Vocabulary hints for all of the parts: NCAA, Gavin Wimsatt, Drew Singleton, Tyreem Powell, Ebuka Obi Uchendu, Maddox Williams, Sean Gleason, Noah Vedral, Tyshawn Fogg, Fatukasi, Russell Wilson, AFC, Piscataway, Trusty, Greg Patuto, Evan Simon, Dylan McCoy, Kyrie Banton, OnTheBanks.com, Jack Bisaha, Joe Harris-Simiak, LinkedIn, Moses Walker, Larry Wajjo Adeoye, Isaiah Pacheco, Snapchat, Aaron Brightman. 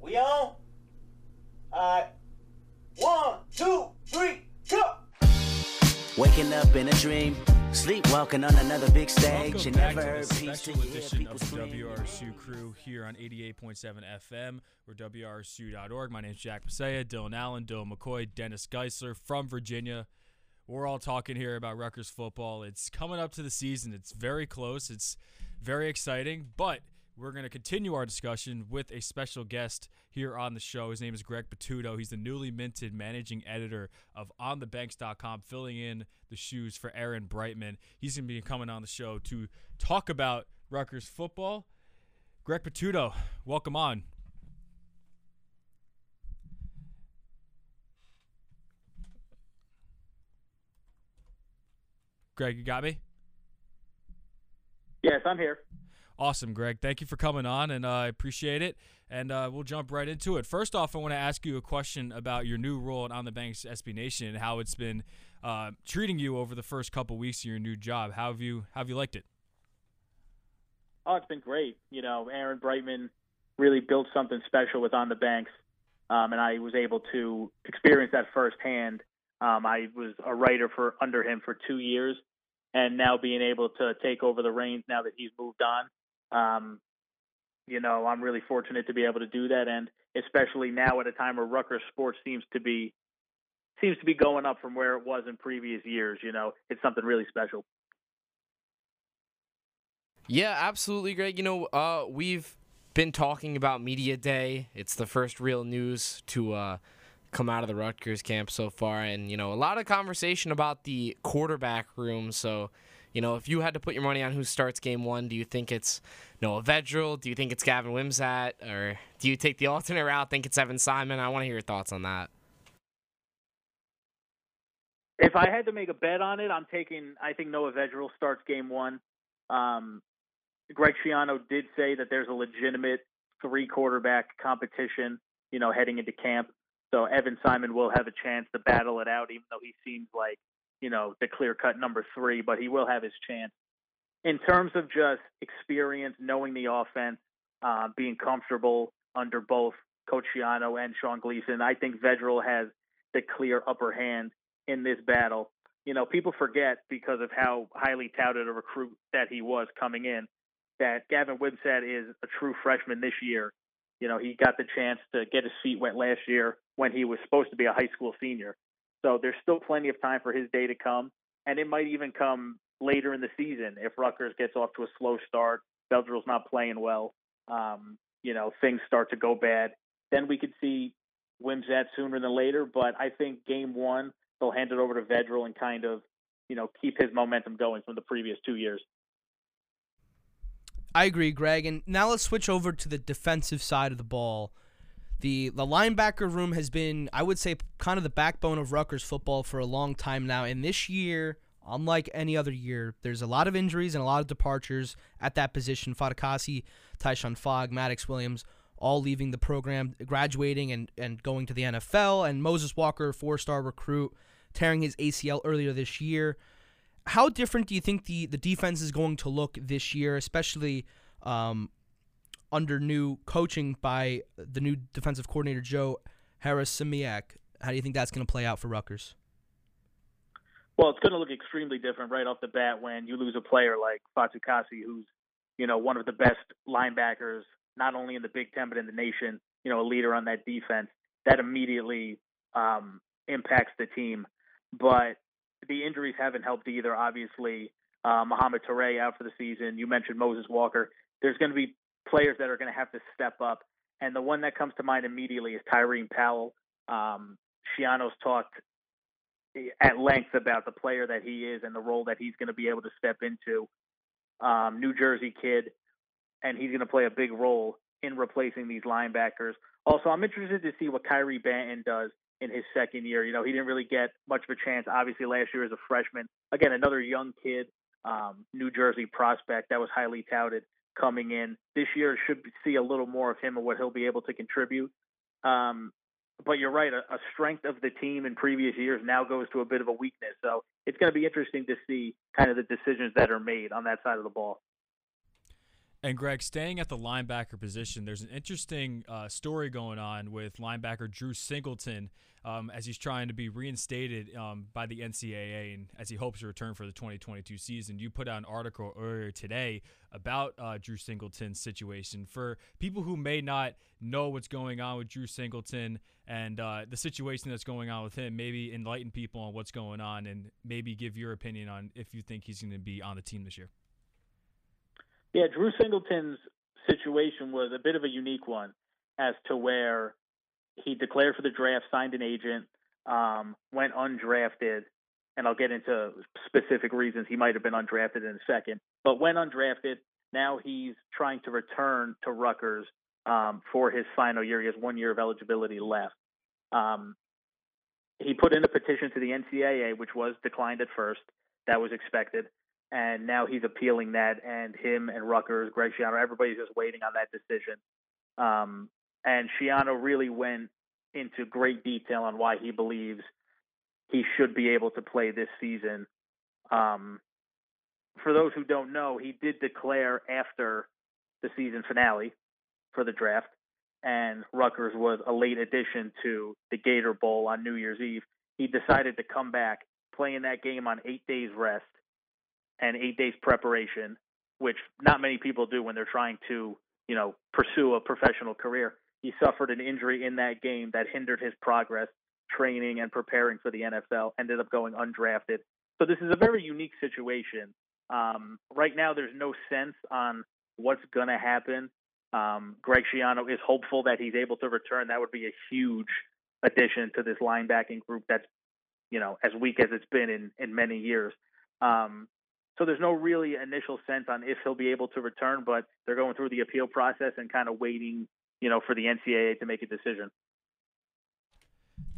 We on? Alright. 1, 2, 3, go! Waking up in a dream. Sleepwalking on another big stage. Welcome back to this special edition of the WRSU Crew here on 88.7 FM or WRSU.org. My name is Jack Bisaha, Dylan Allen, Dylan McCoy, Dennis Geissler from Virginia. We're all talking here about Rutgers football. It's coming up to the season. It's very close. It's very exciting, but we're going to continue our discussion with a special guest here on the show. His name is Greg Patuto. He's the newly minted managing editor of OnTheBanks.com, filling in the shoes for Aaron Brightman. He's going to be coming on the show to talk about Rutgers football. Greg Patuto, welcome on. Greg, you got me? Yes, I'm here. Awesome, Greg. Thank you for coming on, and I appreciate it. And we'll jump right into it. First off, I want to ask you a question about your new role at On the Banks SB Nation and how it's been treating you over the first couple weeks of your new job. How have you liked it? Oh, it's been great. You know, Aaron Brightman really built something special with On the Banks, and I was able to experience that firsthand. I was a writer under him for 2 years, and now being able to take over the reins now that he's moved on. You know, I'm really fortunate to be able to do that, and especially now at a time where Rutgers sports seems to be going up from where it was in previous years. You know, it's something really special. Yeah, absolutely, Greg. You know, we've been talking about Media Day. It's the first real news to come out of the Rutgers camp so far, and, you know, a lot of conversation about the quarterback room. So, you know, if you had to put your money on who starts game one, do you think it's Noah Vedral? Do you think it's Gavin Wimsatt? Or do you take the alternate route, think it's Evan Simon? I want to hear your thoughts on that. If I had to make a bet on it, I think Noah Vedral starts game one. Greg Schiano did say that there's a legitimate 3-quarterback competition, you know, heading into camp. So Evan Simon will have a chance to battle it out, even though he seems like, you know, the clear-cut number 3, but he will have his chance. In terms of just experience, knowing the offense, being comfortable under both Coach Schiano and Sean Gleason, I think Vedral has the clear upper hand in this battle. You know, people forget, because of how highly touted a recruit that he was coming in, that Gavin Wimsatt is a true freshman this year. You know, he got the chance to get his feet wet last year when he was supposed to be a high school senior. So there's still plenty of time for his day to come, and it might even come later in the season if Rutgers gets off to a slow start, Vedral's not playing well, you know, things start to go bad. Then we could see Wimsatt sooner than later, but I think game one, they'll hand it over to Vedral and kind of, you know, keep his momentum going from the previous 2 years. I agree, Greg, and now let's switch over to the defensive side of the ball. The linebacker room has been, I would say, kind of the backbone of Rutgers football for a long time now. And this year, unlike any other year, there's a lot of injuries and a lot of departures at that position. Fatukasi, Tyshawn Fogg, Maddox Williams, all leaving the program, graduating and going to the NFL. And Moses Walker, 4-star recruit, tearing his ACL earlier this year. How different do you think the defense is going to look this year, especially under new coaching by the new defensive coordinator, Joe Harris-Simiak? How do you think that's going to play out for Rutgers? Well, it's going to look extremely different right off the bat when you lose a player like Fatukasi, who's, you know, one of the best linebackers, not only in the Big Ten, but in the nation, you know, a leader on that defense. That immediately impacts the team. But the injuries haven't helped either, obviously. Muhammad Touré out for the season. You mentioned Moses Walker. There's going to be players that are going to have to step up. And the one that comes to mind immediately is Tyreem Powell. Schiano's talked at length about the player that he is and the role that he's going to be able to step into. New Jersey kid, and he's going to play a big role in replacing these linebackers. Also, I'm interested to see what Kyrie Banton does in his second year. You know, he didn't really get much of a chance, obviously, last year as a freshman. Again, another young kid, New Jersey prospect that was highly touted coming in. This year should see a little more of him and what he'll be able to contribute. But you're right, a strength of the team in previous years now goes to a bit of a weakness. So it's going to be interesting to see kind of the decisions that are made on that side of the ball. And Greg, staying at the linebacker position, there's an interesting story going on with linebacker Drew Singleton as he's trying to be reinstated by the NCAA and as he hopes to return for the 2022 season. You put out an article earlier today about Drew Singleton's situation. For people who may not know what's going on with Drew Singleton and the situation that's going on with him, maybe enlighten people on what's going on and maybe give your opinion on if you think he's going to be on the team this year. Yeah, Drew Singleton's situation was a bit of a unique one as to where he declared for the draft, signed an agent, went undrafted, and I'll get into specific reasons he might have been undrafted in a second, but went undrafted. Now he's trying to return to Rutgers for his final year. He has 1 year of eligibility left. He put in a petition to the NCAA, which was declined at first. That was expected. And now he's appealing that, and him and Rutgers, Greg Schiano, everybody's just waiting on that decision. And Schiano really went into great detail on why he believes he should be able to play this season. For those who don't know, he did declare after the season finale for the draft, and Rutgers was a late addition to the Gator Bowl on New Year's Eve. He decided to come back, play in that game on 8 days rest and 8 days preparation, which not many people do when they're trying to, you know, pursue a professional career. He suffered an injury in that game that hindered his progress, training, and preparing for the NFL, ended up going undrafted. So this is a very unique situation. Right now, there's no sense on what's going to happen. Greg Schiano is hopeful that he's able to return. That would be a huge addition to this linebacking group that's, you know, as weak as it's been in many years. So there's no really initial sense on if he'll be able to return, but they're going through the appeal process and kind of waiting, you know, for the NCAA to make a decision.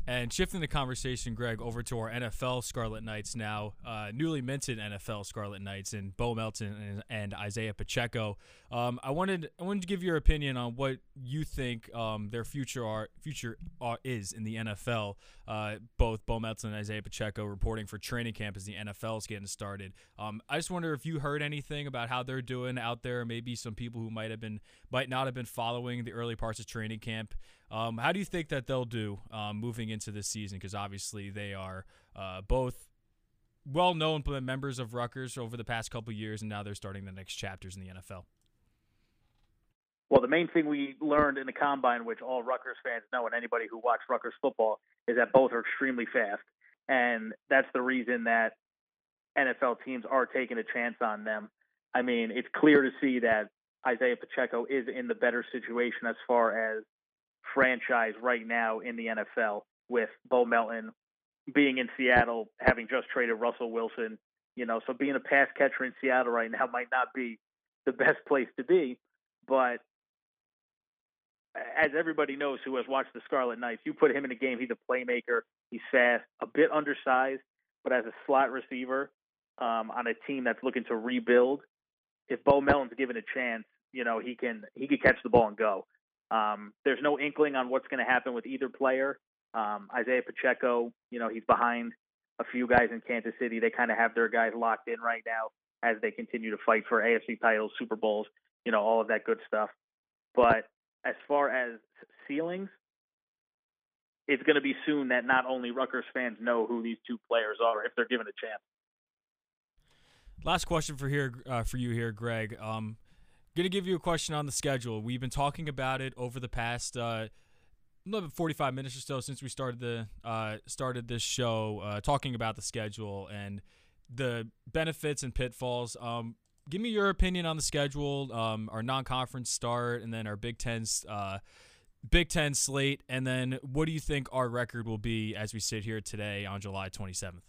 And shifting the conversation, Greg, over to our NFL Scarlet Knights now, newly minted NFL Scarlet Knights in Bo Melton and Isaiah Pacheco. I wanted to give your opinion on what you think their future is in the NFL. Both Bo Melton and Isaiah Pacheco reporting for training camp as the NFL is getting started. I just wonder if you heard anything about how they're doing out there. Maybe some people who might not have been following the early parts of training camp. How do you think that they'll do moving into this season? Because obviously they are both well-known members of Rutgers over the past couple of years, and now they're starting the next chapters in the NFL. Well, the main thing we learned in the Combine, which all Rutgers fans know and anybody who watched Rutgers football, is that both are extremely fast. And that's the reason that NFL teams are taking a chance on them. I mean, it's clear to see that Isaiah Pacheco is in the better situation as far as franchise right now in the NFL, with Bo Melton being in Seattle, having just traded Russell Wilson, you know, so being a pass catcher in Seattle right now might not be the best place to be. But as everybody knows who has watched the Scarlet Knights, you put him in a game, he's a playmaker, he's fast, a bit undersized, but as a slot receiver on a team that's looking to rebuild, if Bo Melton's given a chance, you know, he could catch the ball and go. There's no inkling on what's going to happen with either player. Isaiah Pacheco, you know, he's behind a few guys in Kansas City. They kind of have their guys locked in right now as they continue to fight for AFC titles, Super Bowls, you know, all of that good stuff. But as far as ceilings, it's going to be soon that not only Rutgers fans know who these two players are if they're given a chance. Last question for you here, Greg. Going to give you a question on the schedule. We've been talking about it over the past 45 minutes or so since we started this show, talking about the schedule and the benefits and pitfalls. Give me your opinion on the schedule, our non-conference start, and then our Big Ten slate, and then what do you think our record will be as we sit here today on July 27th?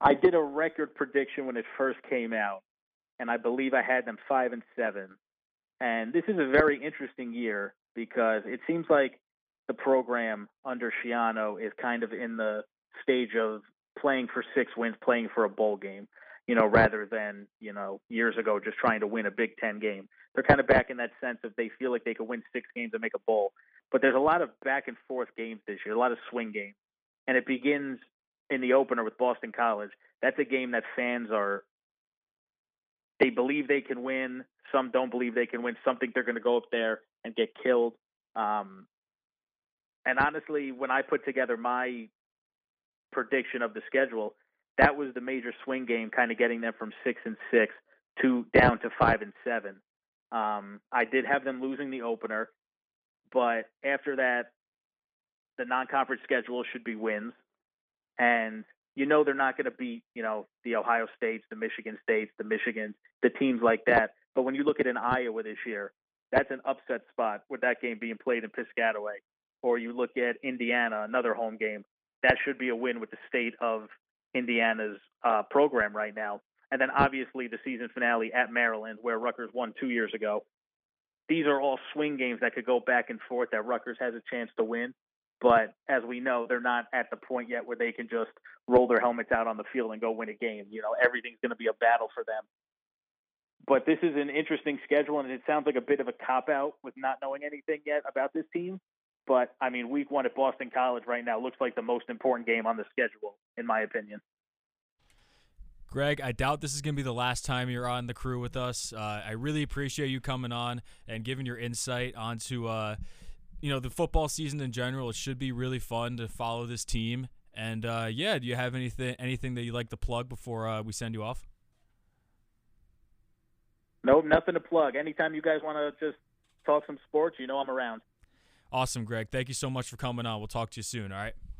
I did a record prediction when it first came out, and I believe I had them 5-7. And this is a very interesting year because it seems like the program under Schiano is kind of in the stage of playing for 6 wins, playing for a bowl game, you know, rather than, you know, years ago just trying to win a Big Ten game. They're kind of back in that sense of they feel like they could win 6 games and make a bowl. But there's a lot of back-and-forth games this year, a lot of swing games. And it begins in the opener with Boston College. That's a game that fans are They believe they can win. Some don't believe they can win. Some think they're going to go up there and get killed. And honestly, when I put together my prediction of the schedule, that was the major swing game, kind of getting them from 6-6 to down to 5-7. I did have them losing the opener, but after that, the non-conference schedule should be wins. And you know they're not going to beat, you know, the Ohio States, the Michigan States, the Michigans, the teams like that. But when you look at an Iowa this year, that's an upset spot with that game being played in Piscataway. Or you look at Indiana, another home game, that should be a win with the state of Indiana's program right now. And then obviously the season finale at Maryland, where Rutgers won 2 years ago. These are all swing games that could go back and forth that Rutgers has a chance to win. But as we know, they're not at the point yet where they can just roll their helmets out on the field and go win a game. You know, everything's going to be a battle for them. But this is an interesting schedule, and it sounds like a bit of a cop-out with not knowing anything yet about this team. But, I mean, week one at Boston College right now looks like the most important game on the schedule, in my opinion. Greg, I doubt this is going to be the last time you're on the crew with us. I really appreciate you coming on and giving your insight onto you know, the football season in general. It should be really fun to follow this team. And, yeah, do you have anything that you'd like to plug before we send you off? Nope, nothing to plug. Anytime you guys want to just talk some sports, you know I'm around. Awesome, Greg. Thank you so much for coming on. We'll talk to you soon, all right?